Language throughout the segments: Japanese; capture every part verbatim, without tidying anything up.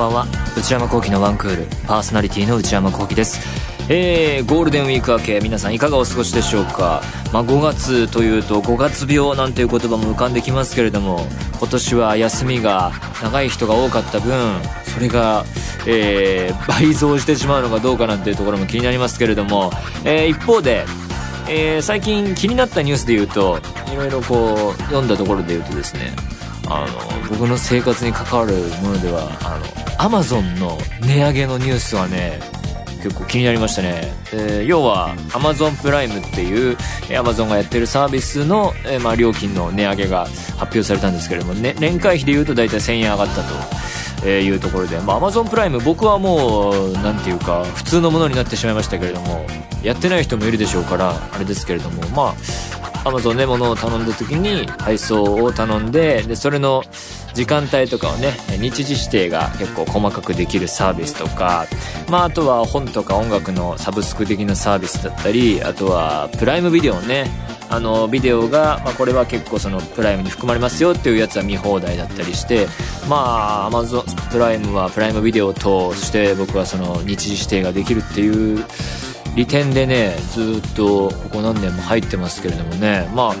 ばんは。内山昂輝のワンクール、パーソナリティの内山昂輝です。えー、ゴールデンウィーク明け、皆さんいかがお過ごしでしょうか。まあ、ごがつというとごがつ病なんていう言葉も浮かんできますけれども、今年は休みが長い人が多かった分、それが、えー、倍増してしまうのかどうかなんていうところも気になりますけれども、えー、一方で、えー、最近気になったニュースでいうと、いろいろこう読んだところでいうとですね、あの僕の生活に関わるものでは、あの Amazon の値上げのニュースはね、結構気になりましたね。えー、要は Amazon プライムっていう Amazon がやってるサービスの、えーまあ、料金の値上げが発表されたんですけれども、ね、年会費でいうと大体せんえん上がったというところで、まあ、Amazon プライム、僕はもうなんていうか普通のものになってしまいましたけれども、やってない人もいるでしょうからあれですけれども、まあ Amazon で物を頼んだ時に配送を頼ん で, でそれの時間帯とかをね、日時指定が結構細かくできるサービスとか、まあ、あとは本とか音楽のサブスク的なサービスだったり、あとはプライムビデオね、あのビデオが、まあ、これは結構そのプライムに含まれますよっていうやつは見放題だったりして、まあ Amazon プライムはプライムビデオとして、僕はその日時指定ができるっていう利点でね、ずっとここ何年も入ってますけれどもね、まあ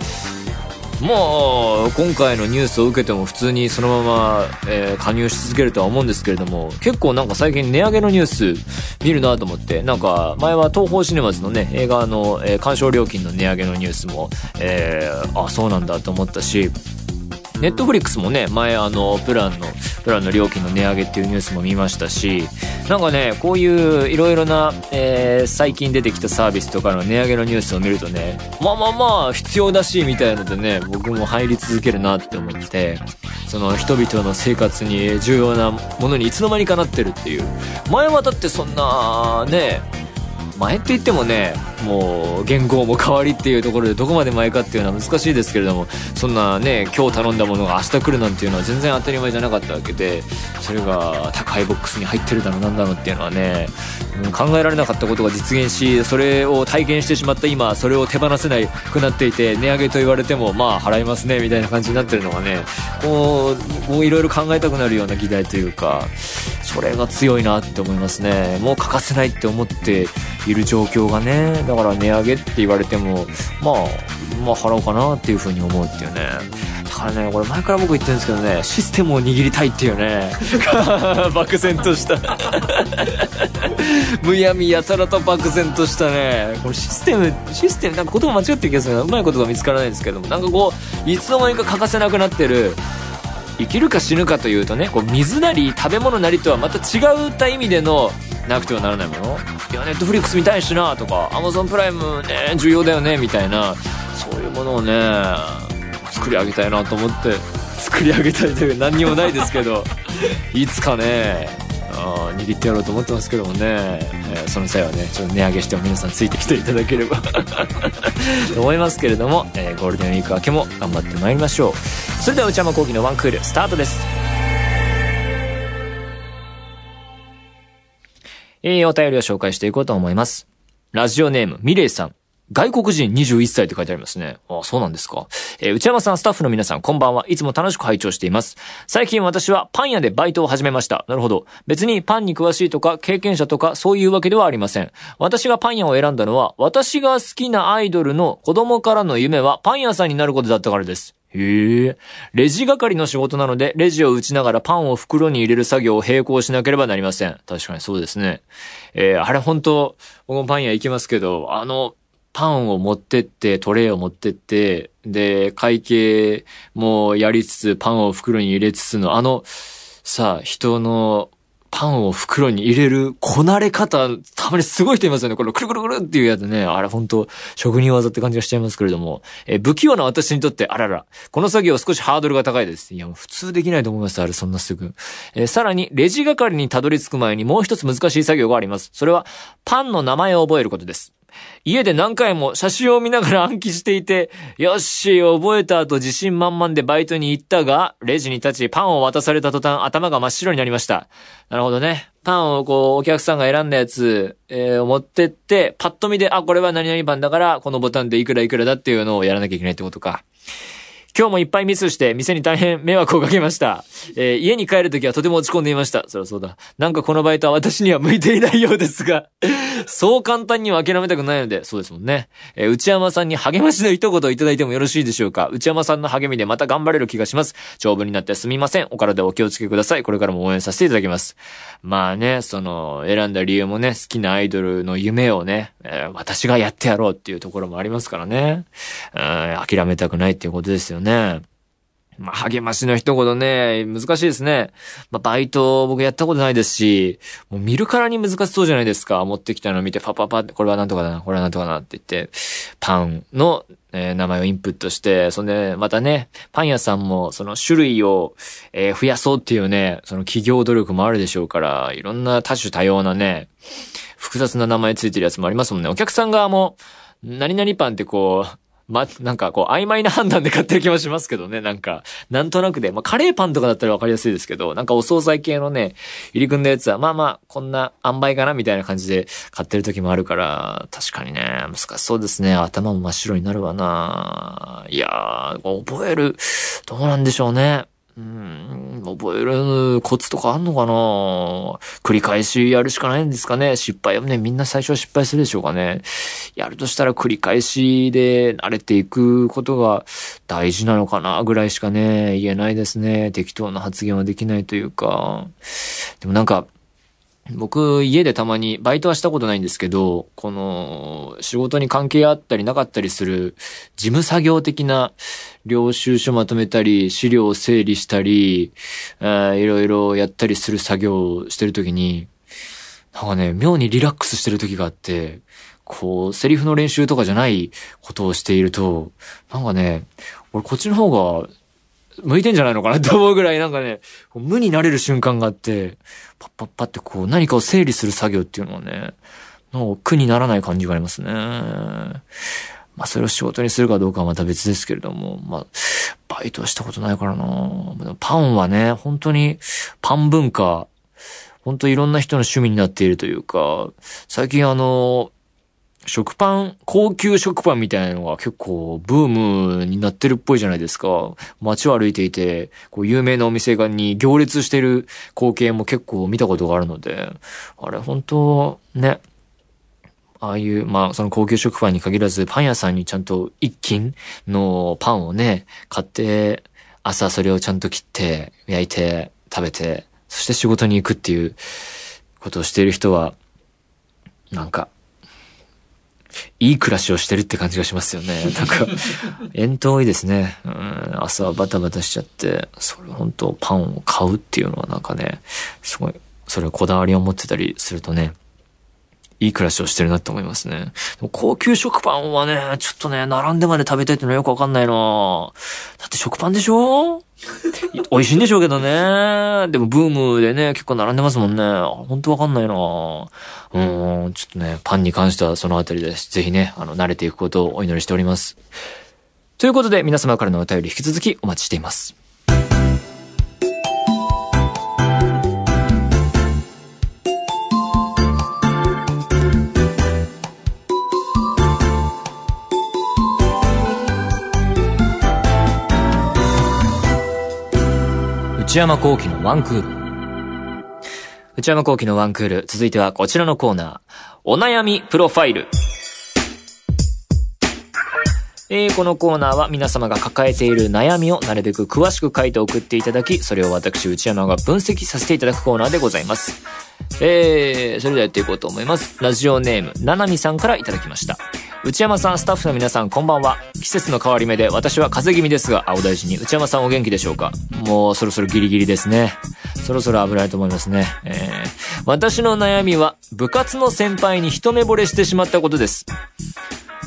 もう今回のニュースを受けても普通にそのまま、えー、加入し続けるとは思うんですけれども、結構なんか最近値上げのニュース見るなと思って、なんか前は東宝シネマズのね、映画の、えー、鑑賞料金の値上げのニュースも、えー、あ、そうなんだと思ったし、ネットフリックスもね、前あのプランのプランの料金の値上げっていうニュースも見ましたし、なんかね、こういういろいろな、えー、最近出てきたサービスとかの値上げのニュースを見るとね、まあまあまあ必要だしみたいなのでね、僕も入り続けるなって思って、その人々の生活に重要なものにいつの間にかなってるっていう。前はだってそんなね、前って言ってもね、もう言語も変わりっていうところでどこまで前かっていうのは難しいですけれども、そんなね、今日頼んだものが明日来るなんていうのは全然当たり前じゃなかったわけで、それが宅配ボックスに入ってるだろうなんだろうっていうのはね、考えられなかったことが実現し、それを体験してしまった今、それを手放せなくなっていて、値上げと言われてもまあ払いますねみたいな感じになってるのがね、こういろいろ考えたくなるような議題というか、それが強いなって思いますね。もう欠かせないって思っている状況がね、だから値上げって言われても、まあ、まあ払おうかなっていう風に思うっていうね。だからね、これ前から僕言ってるんですけどね、システムを握りたいっていうね漠然としたむやみやたらと漠然としたね、これシステムシステムなんか言葉間違ってる気がするな、うまいことが見つからないんですけども、なんかこういつの間にか欠かせなくなってる、生きるか死ぬかというとね、こう水なり食べ物なりとはまた違った意味でのなくてはならないもの。いや、ネットフリックス見たいしなとか、アマゾンプライムね重要だよねみたいな、そういうものをね作り上げたいなと思って、作り上げたいというか何にもないですけどいつかね、あ、握ってやろうと思ってますけどもね、えー、その際はね、ちょっと値上げしても皆さんついてきていただければと思いますけれども、えー、ゴールデンウィーク明けも頑張ってまいりましょう。それでは内山昂輝のワンクールスタートです。えー、お便りを紹介していこうと思います。ラジオネームミレイさん、外国人にじゅういっさいって書いてありますね。ああ、そうなんですか。えー、内山さん、スタッフの皆さん、こんばんは。いつも楽しく拝聴しています。最近私はパン屋でバイトを始めました。なるほど。別にパンに詳しいとか経験者とかそういうわけではありません。私がパン屋を選んだのは、私が好きなアイドルの子供からの夢はパン屋さんになることだったからです。へえ。レジ係の仕事なので、レジを打ちながらパンを袋に入れる作業を並行しなければなりません。確かにそうですね。えー、あれ本当、僕もパン屋行きますけど、あの、パンを持ってって、トレイを持ってって、で、会計もやりつつ、パンを袋に入れつつの、あの、さあ、人のパンを袋に入れるこなれ方、たまにすごい人いますよね。これ、くるくるくるっていうやつね。あれ、ほんと、職人技って感じがしちゃいますけれども。え、不器用な私にとって、あらら、この作業は少しハードルが高いです。いや、普通できないと思います、あれ、そんなすぐ。え、さらに、レジ係にたどり着く前にもう一つ難しい作業があります。それは、パンの名前を覚えることです。家で何回も写真を見ながら暗記していて、よし覚えたと自信満々でバイトに行ったが、レジに立ちパンを渡された途端、頭が真っ白になりました。なるほどね。パンをこうお客さんが選んだやつ、えー、持ってってパッと見で、あ、これは何々パンだからこのボタンでいくらいくらだっていうのをやらなきゃいけないってことか。今日もいっぱいミスして店に大変迷惑をかけました。えー、家に帰るときはとても落ち込んでいました。そりゃそうだ。なんかこのバイトは私には向いていないようですが、そう簡単には諦めたくないので、そうですもんね。えー、内山さんに励ましの一言をいただいてもよろしいでしょうか。内山さんの励みでまた頑張れる気がします。長文になってすみません。お体お気をつけください。これからも応援させていただきます。まあね、その、選んだ理由もね、好きなアイドルの夢をね、えー、私がやってやろうっていうところもありますからね。うん、諦めたくないっていうことですよね。まあ、励ましの一言ね、難しいですね。まあ、バイト、僕やったことないですし、もう見るからに難しそうじゃないですか。持ってきたのを見て、パパパって、これはなんとかだな、これはなんとかだなって言って、パンの、えー、名前をインプットして、そんで、またね、パン屋さんも、その種類を、えー、増やそうっていうね、その企業努力もあるでしょうから、いろんな多種多様なね、複雑な名前ついてるやつもありますもんね。お客さん側も、何々パンってこう、ま、なんかこう曖昧な判断で買ってる気もしますけどね。なんか、なんとなくで。まあ、カレーパンとかだったらわかりやすいですけど、なんかお惣菜系のね、入り組んだやつは、まあまあ、こんな塩梅かなみたいな感じで買ってる時もあるから、確かにね、難しそうですね。頭も真っ白になるわな。いやー、覚える、どうなんでしょうね。うん、覚えるコツとかあんのかな。繰り返しやるしかないんですかね。失敗はね、みんな最初は失敗するでしょうかね。やるとしたら繰り返しで慣れていくことが大事なのかなぐらいしかね、言えないですね。適当な発言はできないというか。でもなんか、僕、家でたまに、バイトはしたことないんですけど、この、仕事に関係あったりなかったりする、事務作業的な、領収書まとめたり、資料を整理したり、えー、いろいろやったりする作業をしてるときに、なんかね、妙にリラックスしてるときがあって、こう、セリフの練習とかじゃないことをしていると、なんかね、俺こっちの方が、向いてんじゃないのかなと思うぐらいなんかね、無になれる瞬間があって、パッパッパってこう何かを整理する作業っていうのはね、の苦にならない感じがありますね。まあそれを仕事にするかどうかはまた別ですけれども、まあ、バイトはしたことないからな。パンはね、本当にパン文化、本当いろんな人の趣味になっているというか、最近あの、食パン、高級食パンみたいなのが結構ブームになってるっぽいじゃないですか。街を歩いていて、こう有名なお店に行列してる光景も結構見たことがあるので、あれ本当ね、ああいう、まあその高級食パンに限らずパン屋さんにちゃんと一斤のパンをね、買って、朝それをちゃんと切って、焼いて、食べて、そして仕事に行くっていうことをしている人は、なんか、いい暮らしをしてるって感じがしますよね。なんか、遠遠多いですね。うん、朝はバタバタしちゃって、それ本当パンを買うっていうのはなんかね、すごい、それこだわりを持ってたりするとね、いい暮らしをしてるなって思いますね。高級食パンはね、ちょっとね、並んでまで食べたいってのはよくわかんないな。だって食パンでしょ美味しいんでしょうけどね。でもブームでね、結構並んでますもんね。ほんとわかんないな。うん、ちょっとね、パンに関してはそのあたりです。ぜひね、あの、慣れていくことをお祈りしております。ということで、皆様からのお便り引き続きお待ちしています。内山昂輝のワンクール。内山昂輝のワンクール。続いてはこちらのコーナー。お悩みプロファイル。えー、このコーナーは皆様が抱えている悩みをなるべく詳しく書いて送っていただき、それを私内山が分析させていただくコーナーでございます。えー、それではやっていこうと思います。ラジオネーム、ななみさんからいただきました。内山さん、スタッフの皆さん、こんばんは。季節の変わり目で私は風邪気味ですが、あ、お大事に。内山さんお元気でしょうか？もうそろそろギリギリですね。そろそろ危ないと思いますね。えー、私の悩みは部活の先輩に一目惚れしてしまったことです。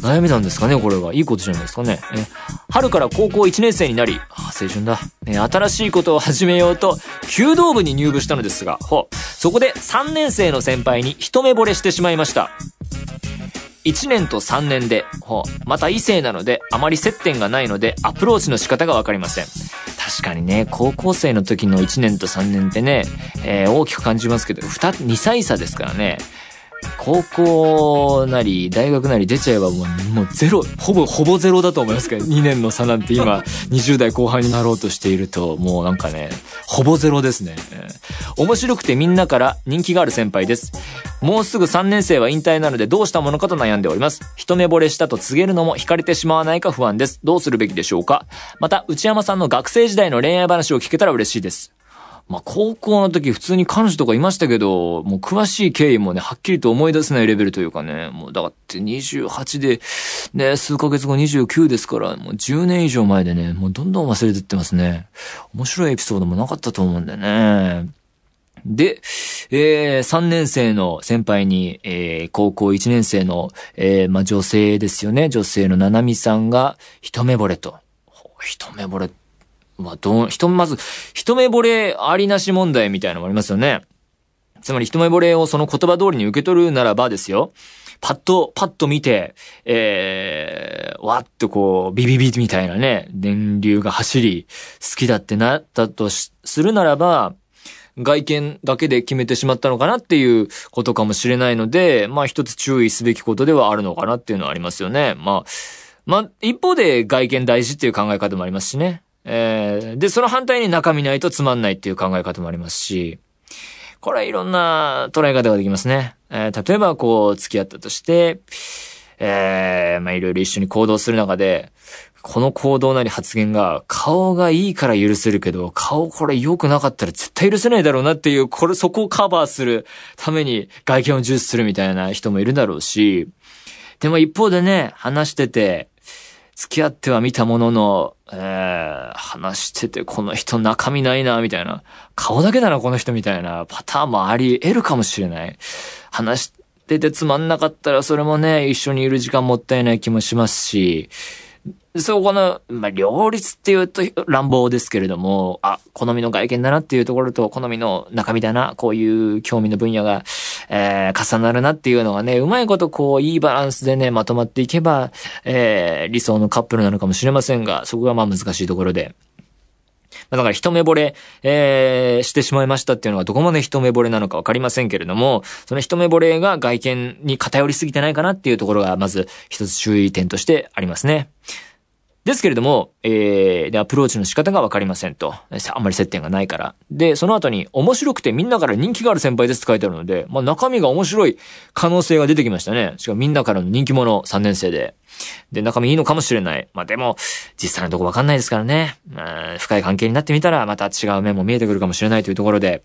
悩みなんですかね、これは。いいことじゃないですかね。え春から高校いちねん生になり、あ青春だ、え。新しいことを始めようと、弓道部に入部したのですが、ほそこでさんねん生の先輩に一目惚れしてしまいました。いちねんとさんねんで、ほう、また異性なので、あまり接点がないので、アプローチの仕方がわかりません。確かにね、高校生の時のいちねんとさんねんってね、えー、大きく感じますけど、に、にさい差ですからね。高校なり大学なり出ちゃえばもう、もうゼロ、ほぼほぼゼロだと思いますけど、にねんの差なんて今にじゅう代後半になろうとしていると、もうなんかね、ほぼゼロですね。面白くてみんなから人気がある先輩です。もうすぐさんねん生は引退なのでどうしたものかと悩んでおります。一目惚れしたと告げるのも惹かれてしまわないか不安です。どうするべきでしょうか。また内山さんの学生時代の恋愛話を聞けたら嬉しいです。まあ、高校の時普通に彼女とかいましたけど、もう詳しい経緯もね、はっきりと思い出せないレベルというかね、もうだってにじゅうはちで、ね、数ヶ月後にじゅうきゅうですから、もうじゅうねん以上前でね、もうどんどん忘れてってますね。面白いエピソードもなかったと思うんだよね。で、えー、さんねん生の先輩に、えー、高校いちねん生の、えー、まあ、女性ですよね、女性のななみさんが一目惚れと。一目惚れって。まあ、どう、ひと、まず、一目惚れありなし問題みたいなのもありますよね。つまり一目惚れをその言葉通りに受け取るならばですよ。パッと、パッと見て、えー、わっとこう、ビビビみたいなね、電流が走り、好きだってなったとし、するならば、外見だけで決めてしまったのかなっていうことかもしれないので、まあ一つ注意すべきことではあるのかなっていうのはありますよね。まあ、まあ、一方で外見大事っていう考え方もありますしね。えー、で、その反対に中身ないとつまんないっていう考え方もありますし、これはいろんな捉え方ができますね。えー、例えばこう付き合ったとして、えー、まあいろいろ一緒に行動する中で、この行動なり発言が顔がいいから許せるけど、顔これ良くなかったら絶対許せないだろうなっていう、これそこをカバーするために外見を重視するみたいな人もいるだろうし、でも一方でね、話してて、付き合っては見たものの、えー、話しててこの人中身ないなみたいな、顔だけだなこの人みたいなパターンもあり得るかもしれない。話しててつまんなかったらそれもね、一緒にいる時間もったいない気もしますし、そこの、まあ、両立っていうと乱暴ですけれども、あ、好みの外見だなっていうところと好みの中身だな、こういう興味の分野が、えー、重なるなっていうのがね、うまいことこういいバランスでね、まとまっていけば、えー、理想のカップルなのかもしれませんが、そこがまあ難しいところで。だから一目惚れ、えー、してしまいましたっていうのはどこまで一目惚れなのかわかりませんけれども、その一目惚れが外見に偏りすぎてないかなっていうところがまず一つ注意点としてありますね。ですけれども、えー、で、アプローチの仕方がわかりませんと。あんまり接点がないから。で、その後に、面白くてみんなから人気がある先輩ですって書いてあるので、まあ中身が面白い可能性が出てきましたね。しかもみんなからの人気者、さんねん生で。で、中身いいのかもしれない。まあでも、実際のとこわかんないですからね。まあ、深い関係になってみたら、また違う面も見えてくるかもしれないというところで、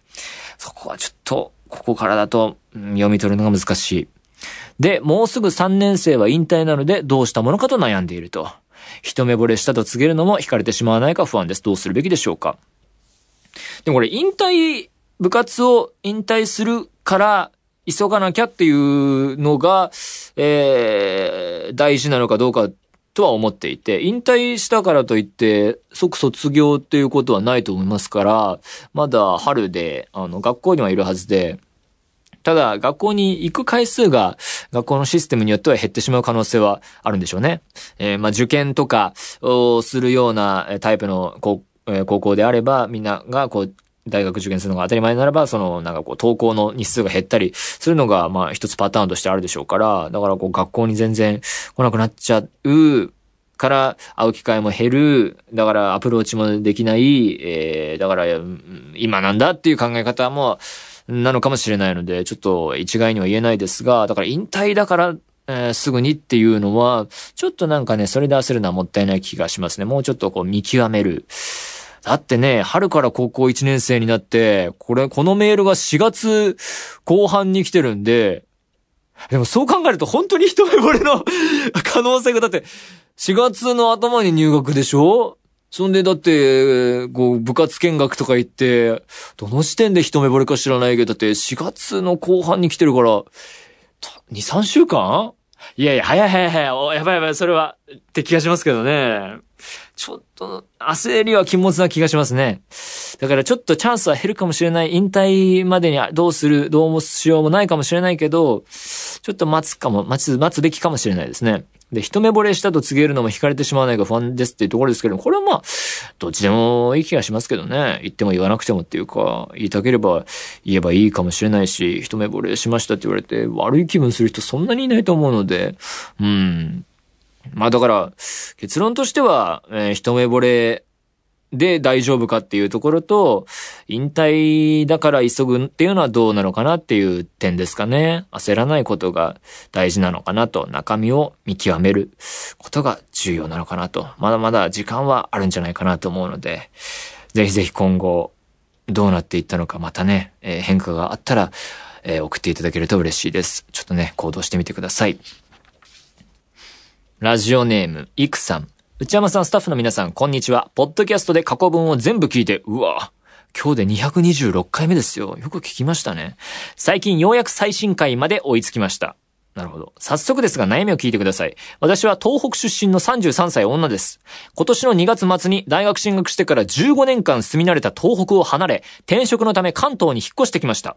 そこはちょっと、ここからだと、うん、読み取るのが難しい。で、もうすぐさんねん生は引退なので、どうしたものかと悩んでいると。一目惚れしたと告げるのも惹かれてしまわないか不安です。どうするべきでしょうか。でもこれ引退、部活を引退するから急がなきゃっていうのが、えー、大事なのかどうかとは思っていて、引退したからといって即卒業っていうことはないと思いますから、まだ春で、あの、学校にはいるはずで、ただ学校に行く回数が学校のシステムによっては減ってしまう可能性はあるんでしょうね。えー、まあ受験とかをするようなタイプの高校であれば、みんながこう大学受験するのが当たり前ならば、そのなんかこう登校の日数が減ったりするのがまあ一つパターンとしてあるでしょうから、だからこう学校に全然来なくなっちゃう。から会う機会も減る。だからアプローチもできない。えー、だから今なんだっていう考え方もなのかもしれないので、ちょっと一概には言えないですが、だから引退だから、えー、すぐにっていうのは、ちょっとなんかね、それで焦るのはもったいない気がしますね。もうちょっとこう見極める。だってね、春から高校いちねん生になって、これ、このメールがしがつこう半に来てるんで、でもそう考えると本当に一目惚れの可能性が、だって、しがつの頭に入学でしょ？そんでだって、こう、部活見学とか行って、どの時点で一目惚れか知らないけど、だってしがつの後半に来てるから、に、さんしゅうかん？いやいや、早い早い早い。お、やばいやばい、それは、って気がしますけどね。ちょっと、焦りは禁物な気がしますね。だからちょっとチャンスは減るかもしれない。引退までにどうする、どうもしようもないかもしれないけど、ちょっと待つかも、待つ、待つべきかもしれないですね。で、一目惚れしたと告げるのも惹かれてしまわないか不安ですっていうところですけども、これはまあ、どっちでもいい気がしますけどね。言っても言わなくてもっていうか、言いたければ言えばいいかもしれないし、一目惚れしましたって言われて悪い気分する人そんなにいないと思うので、うん。まあだから、結論としては、えー、一目惚れ、で大丈夫かっていうところと、引退だから急ぐっていうのはどうなのかなっていう点ですかね。焦らないことが大事なのかなと、中身を見極めることが重要なのかなと、まだまだ時間はあるんじゃないかなと思うので、ぜひぜひ今後どうなっていったのか、またね、えー、変化があったら、えー、送っていただけると嬉しいです。ちょっとね、行動してみてください。ラジオネームいくさん。内山さん、スタッフの皆さん、こんにちは。ポッドキャストで過去文を全部聞いて、うわ、今日でにひゃくにじゅうろっかいめですよ。よく聞きましたね。最近ようやく最新回まで追いつきました。なるほど。早速ですが悩みを聞いてください。私は東北出身のさんじゅうさんさい女です。今年のにがつまつに大学進学してからじゅうごねんかん住み慣れた東北を離れ、転職のため関東に引っ越してきました。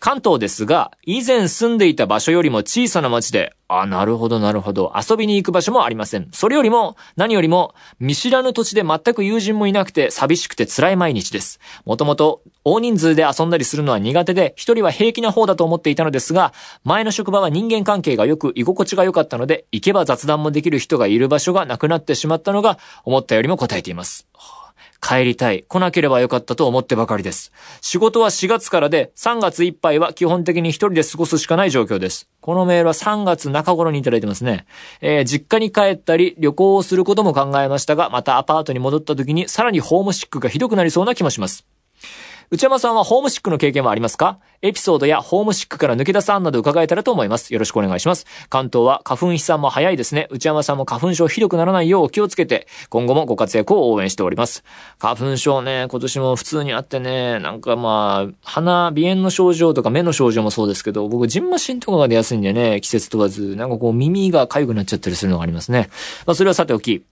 関東ですが、以前住んでいた場所よりも小さな町で、あ、なるほどなるほど、遊びに行く場所もありません。それよりも、何よりも、見知らぬ土地で全く友人もいなくて、寂しくて辛い毎日です。もともと、大人数で遊んだりするのは苦手で、一人は平気な方だと思っていたのですが、前の職場は人間関係が良く、居心地が良かったので、行けば雑談もできる人がいる場所がなくなってしまったのが、思ったよりも応えています。帰りたい。来なければよかったと思ってばかりです。仕事はしがつからで、さんがついっぱいは基本的に一人で過ごすしかない状況です。このメールはさんがつなか頃にいただいてますね。えー、実家に帰ったり旅行をすることも考えましたが、またアパートに戻った時にさらにホームシックがひどくなりそうな気もします。内山さんはホームシックの経験はありますか？エピソードやホームシックから抜け出さんなど伺えたらと思います。よろしくお願いします。関東は花粉飛散も早いですね。内山さんも花粉症ひどくならないよう気をつけて、今後もご活躍を応援しております。花粉症ね、今年も普通にあってね、なんかまあ、鼻、鼻炎の症状とか目の症状もそうですけど、僕、じんましんとかが出やすいんでね、季節問わず、なんかこう耳が痒くなっちゃったりするのがありますね。まあ、それはさておき。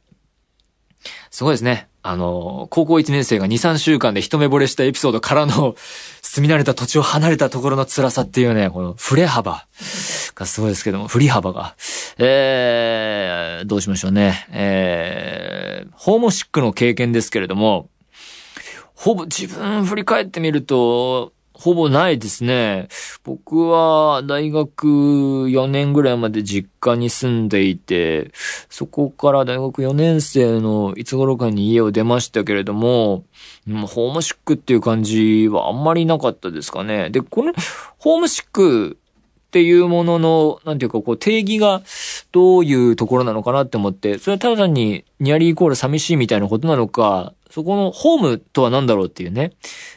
すごいですね。あの、高校いちねん生がにさんしゅうかんで一目惚れしたエピソードからの、住み慣れた土地を離れたところの辛さっていうね、この振れ幅がすごいですけども、振り幅が。えー、どうしましょうね。えー、ホームシックの経験ですけれども、ほぼ自分振り返ってみると、ほぼないですね。僕は大学よねんぐらいまで実家に住んでいて、そこから大学よねん生のいつ頃かに家を出ましたけれども、ホームシックっていう感じはあんまりなかったですかね。で、このホームシックっていうものの、なんていうかこう定義がどういうところなのかなって思って、それはただ単にニアリーイコール寂しいみたいなことなのか、そこのホームとは何だろうっていうね。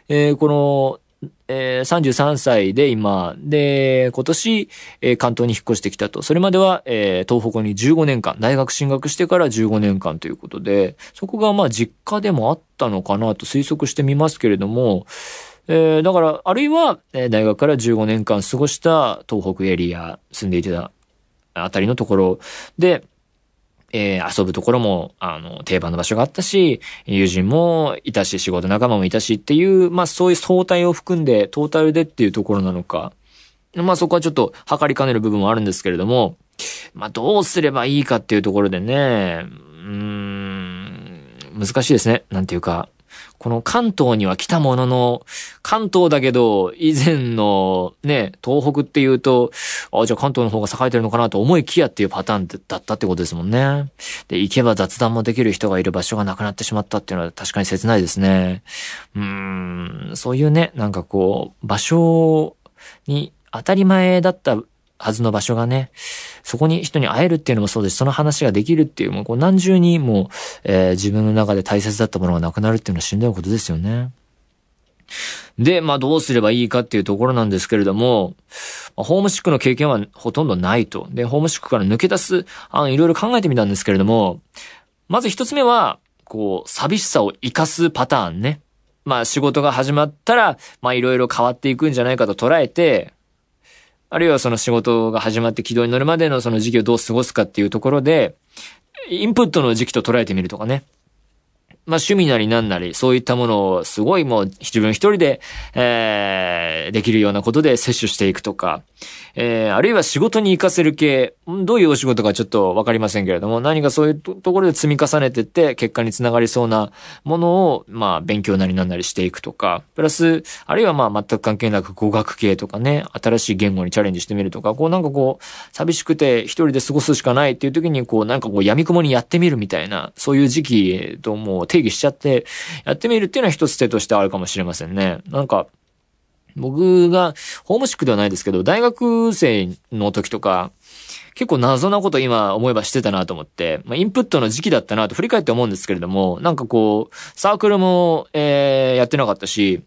えー、この、えー、さんじゅうさんさいで今、で、今年、えー、関東に引っ越してきたと。それまでは、えー、東北にじゅうごねんかん、大学進学してからじゅうごねんかんということで、そこがまあ実家でもあったのかなと推測してみますけれども、えー、だから、あるいは、えー、大学からじゅうごねんかん過ごした東北エリア、住んでいてたあたりのところで、えー、遊ぶところも、あの、定番の場所があったし、友人もいたし、仕事仲間もいたしっていう、まあそういう相対を含んで、トータルでっていうところなのか。まあそこはちょっと測りかねる部分もあるんですけれども、まあどうすればいいかっていうところでね、うーん、難しいですね。なんていうか、この関東には来たものの、関東だけど、以前のね、東北っていうと、あ、じゃあ関東の方が栄えてるのかなと思いきやっていうパターンだったってことですもんね。で、行けば雑談もできる人がいる場所がなくなってしまったっていうのは確かに切ないですね。うーん、そういうね、なんかこう、場所に当たり前だったはずの場所がね、そこに人に会えるっていうのもそうですし、その話ができるっていう、もうこう何重にも、えー、自分の中で大切だったものがなくなるっていうのはしんどいことですよね。で、まあどうすればいいかっていうところなんですけれども、まあ、ホームシックの経験はほとんどないと。で、ホームシックから抜け出す案、いろいろ考えてみたんですけれども、まず一つ目は、こう、寂しさを生かすパターンね。まあ仕事が始まったら、まあいろいろ変わっていくんじゃないかと捉えて、あるいはその仕事が始まって軌道に乗るまでのその時期をどう過ごすかっていうところで、インプットの時期と捉えてみるとかね。まあ趣味なりなんなり、そういったものをすごいもう自分一人で、えー、できるようなことで摂取していくとか、えー、あるいは仕事に活かせる系、どういうお仕事かちょっとわかりませんけれども、何かそういうところで積み重ねてって結果につながりそうなものを、まあ勉強なりなんなりしていくとか、プラス、あるいはまあ全く関係なく語学系とかね、新しい言語にチャレンジしてみるとか、こうなんかこう、寂しくて一人で過ごすしかないっていう時に、こうなんかこう闇雲にやってみるみたいな、そういう時期ともう定義しちゃって、やってみるっていうのは一つ手としてあるかもしれませんね。なんか、僕がホームシックではないですけど、大学生の時とか結構謎なこと今思えばしてたなと思って、まあ、インプットの時期だったなと振り返って思うんですけれども、なんかこうサークルも、えー、やってなかったし、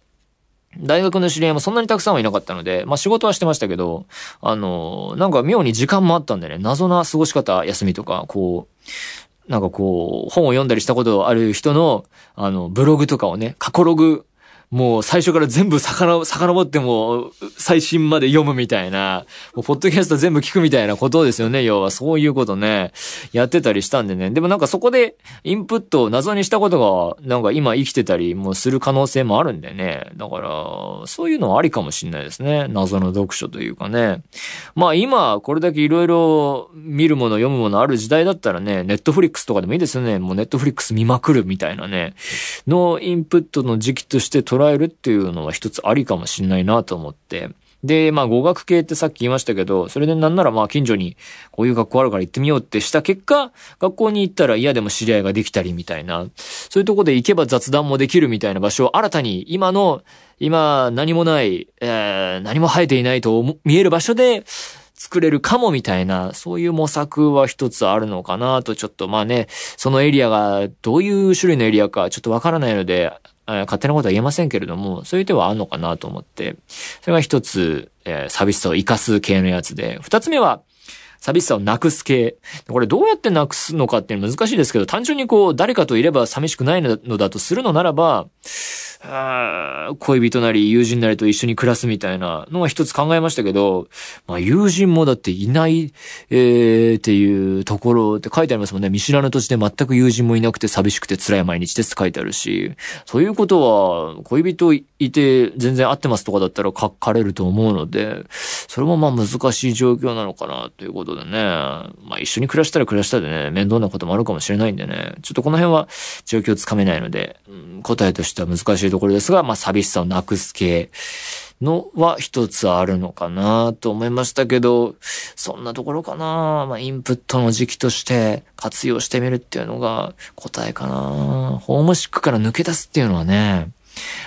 大学の知り合いもそんなにたくさんはいなかったので、まあ仕事はしてましたけど、あのなんか妙に時間もあったんでね、謎な過ごし方、休みとかこう。なんかこう、本を読んだりしたことある人の、あの、ブログとかをね、過去ログ、もう最初から全部遡っても、最新まで読むみたいな、もうポッドキャスト全部聞くみたいなことですよね、要は。そういうことね、やってたりしたんでね。でもなんかそこで、インプットを謎にしたことが、なんか今生きてたりもする可能性もあるんでね。だから、そういうのはありかもしれないですね。謎の読書というかね。まあ今、これだけいろいろ見るもの、読むものある時代だったらね、ネットフリックスとかでもいいですよね。もうネットフリックス見まくるみたいなね、のインプットの時期として取捉えるっていうのは一つありかもしれないなと思って。で、まあ語学系ってさっき言いましたけど、それでなんならまあ近所にこういう学校あるから行ってみようってした結果、学校に行ったら嫌でも知り合いができたりみたいな、そういうとこで行けば雑談もできるみたいな場所を新たに今の、今何もない、えー、何も生えていないと見える場所で、作れるかもみたいな、そういう模索は一つあるのかなと、ちょっとまあね、そのエリアがどういう種類のエリアかちょっとわからないので、勝手なことは言えませんけれども、そういう手はあるのかなと思って、それが一つ、えー、寂しさを生かす系のやつで、二つ目は、寂しさをなくす系。これどうやってなくすのかって難しいですけど、単純にこう、誰かといれば寂しくないのだとするのならば、あ恋人なり友人なりと一緒に暮らすみたいなのは一つ考えましたけど、まあ友人もだっていない、えー、っていうところって書いてありますもんね。見知らぬ土地で全く友人もいなくて寂しくて辛い毎日ですって書いてあるし、そういうことは恋人いて全然会ってますとかだったら書かれると思うので、それもまあ難しい状況なのかなということでね。まあ一緒に暮らしたら暮らしたでね、面倒なこともあるかもしれないんでね。ちょっとこの辺は状況をつかめないので、うん、答えとしては難しいところですが、まあ寂しさをなくす系のは一つあるのかなと思いましたけど、そんなところかな。まあインプットの時期として活用してみるっていうのが答えかな。ホームシックから抜け出すっていうのはね、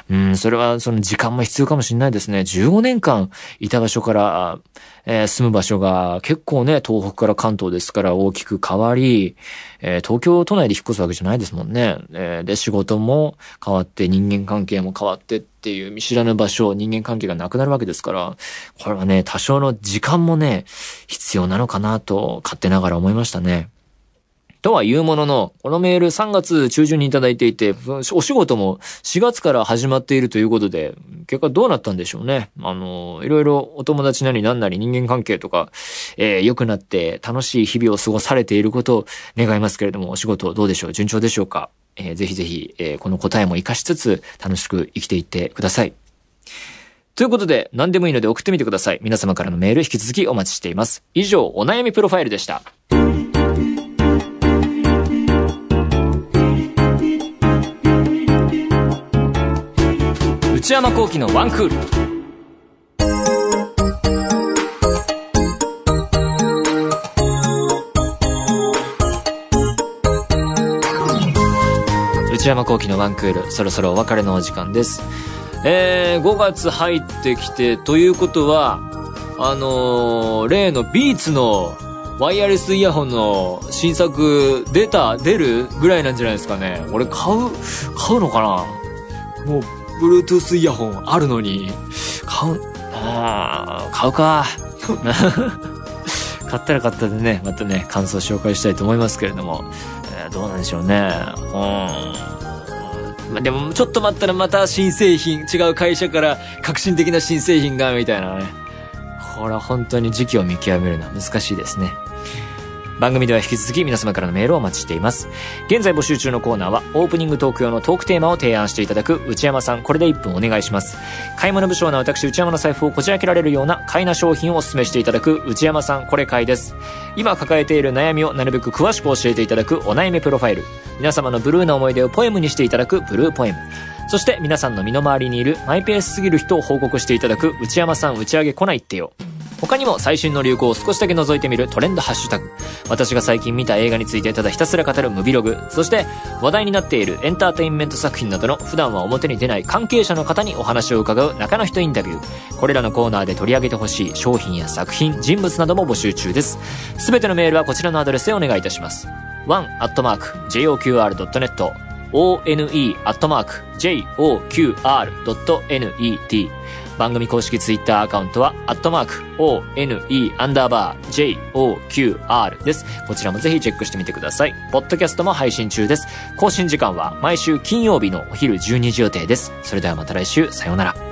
うん、それはその時間も必要かもしれないですね。じゅうごねんかんいた場所から、えー、住む場所が結構ね、東北から関東ですから大きく変わり、えー、東京都内で引っ越すわけじゃないですもんね。えー、で、仕事も変わって人間関係も変わってっていう見知らぬ場所、人間関係がなくなるわけですから、これはね、多少の時間もね、必要なのかなと勝手ながら思いましたね。とは言うものの、このメールさんがつちゅうじゅんにいただいていて、お仕事もしがつから始まっているということで、結果どうなったんでしょうね。あの、いろいろお友達なりなんなり人間関係とか、えー、良くなって楽しい日々を過ごされていることを願いますけれども、お仕事どうでしょう？順調でしょうか？えー、ぜひぜひ、えー、この答えも活かしつつ楽しく生きていってください。ということで、何でもいいので送ってみてください。皆様からのメール引き続きお待ちしています。以上、お悩みプロファイルでした。内山昂輝のワンクール。内山昂輝のワンクール、そろそろお別れのお時間です。えー、ごがつ入ってきてということは、あのー、例のビーツのワイヤレスイヤホンの新作出た出るぐらいなんじゃないですかね。俺買う買うのかな。もう。Bluetooth イヤホンあるのに買うあ買うか買ったら買ったでね、またね感想紹介したいと思いますけれども、えー、どうなんでしょうね。うん、まあ、でもちょっと待ったらまた新製品、違う会社から革新的な新製品がみたいなね。これは本当に時期を見極めるのは難しいですね。番組では引き続き皆様からのメールをお待ちしています。現在募集中のコーナーはオープニングトーク用のトークテーマを提案していただく内山さん、これでいっぷんお願いします。買い物不詳な私内山の財布をこじ開けられるような買いな商品をお勧めしていただく内山さん、これ買いです。今抱えている悩みをなるべく詳しく教えていただくお悩みプロファイル、皆様のブルーな思い出をポエムにしていただくブルーポエム、そして皆さんの身の回りにいるマイペースすぎる人を報告していただく内山さん打ち上げ来ないってよ。他にも最新の流行を少しだけ覗いてみるトレンドハッシュタグ、私が最近見た映画についてただひたすら語るムビログ、そして話題になっているエンターテインメント作品などの普段は表に出ない関係者の方にお話を伺う中の人インタビュー、これらのコーナーで取り上げてほしい商品や作品、人物なども募集中です。すべてのメールはこちらのアドレスへお願いいたします。 ワン アットマーク ジェイオーキューアール ドットネット オーエヌイー アットマーク ジェイオーキューアール ドットネット 番組公式ツイッターアカウントはアットマーク オーエヌイー アンダーバー ジェイオーキューアール です。こちらもぜひチェックしてみてください。ポッドキャストも配信中です。更新時間は毎週金曜日のお昼じゅうにじ予定です。それではまた来週、さようなら。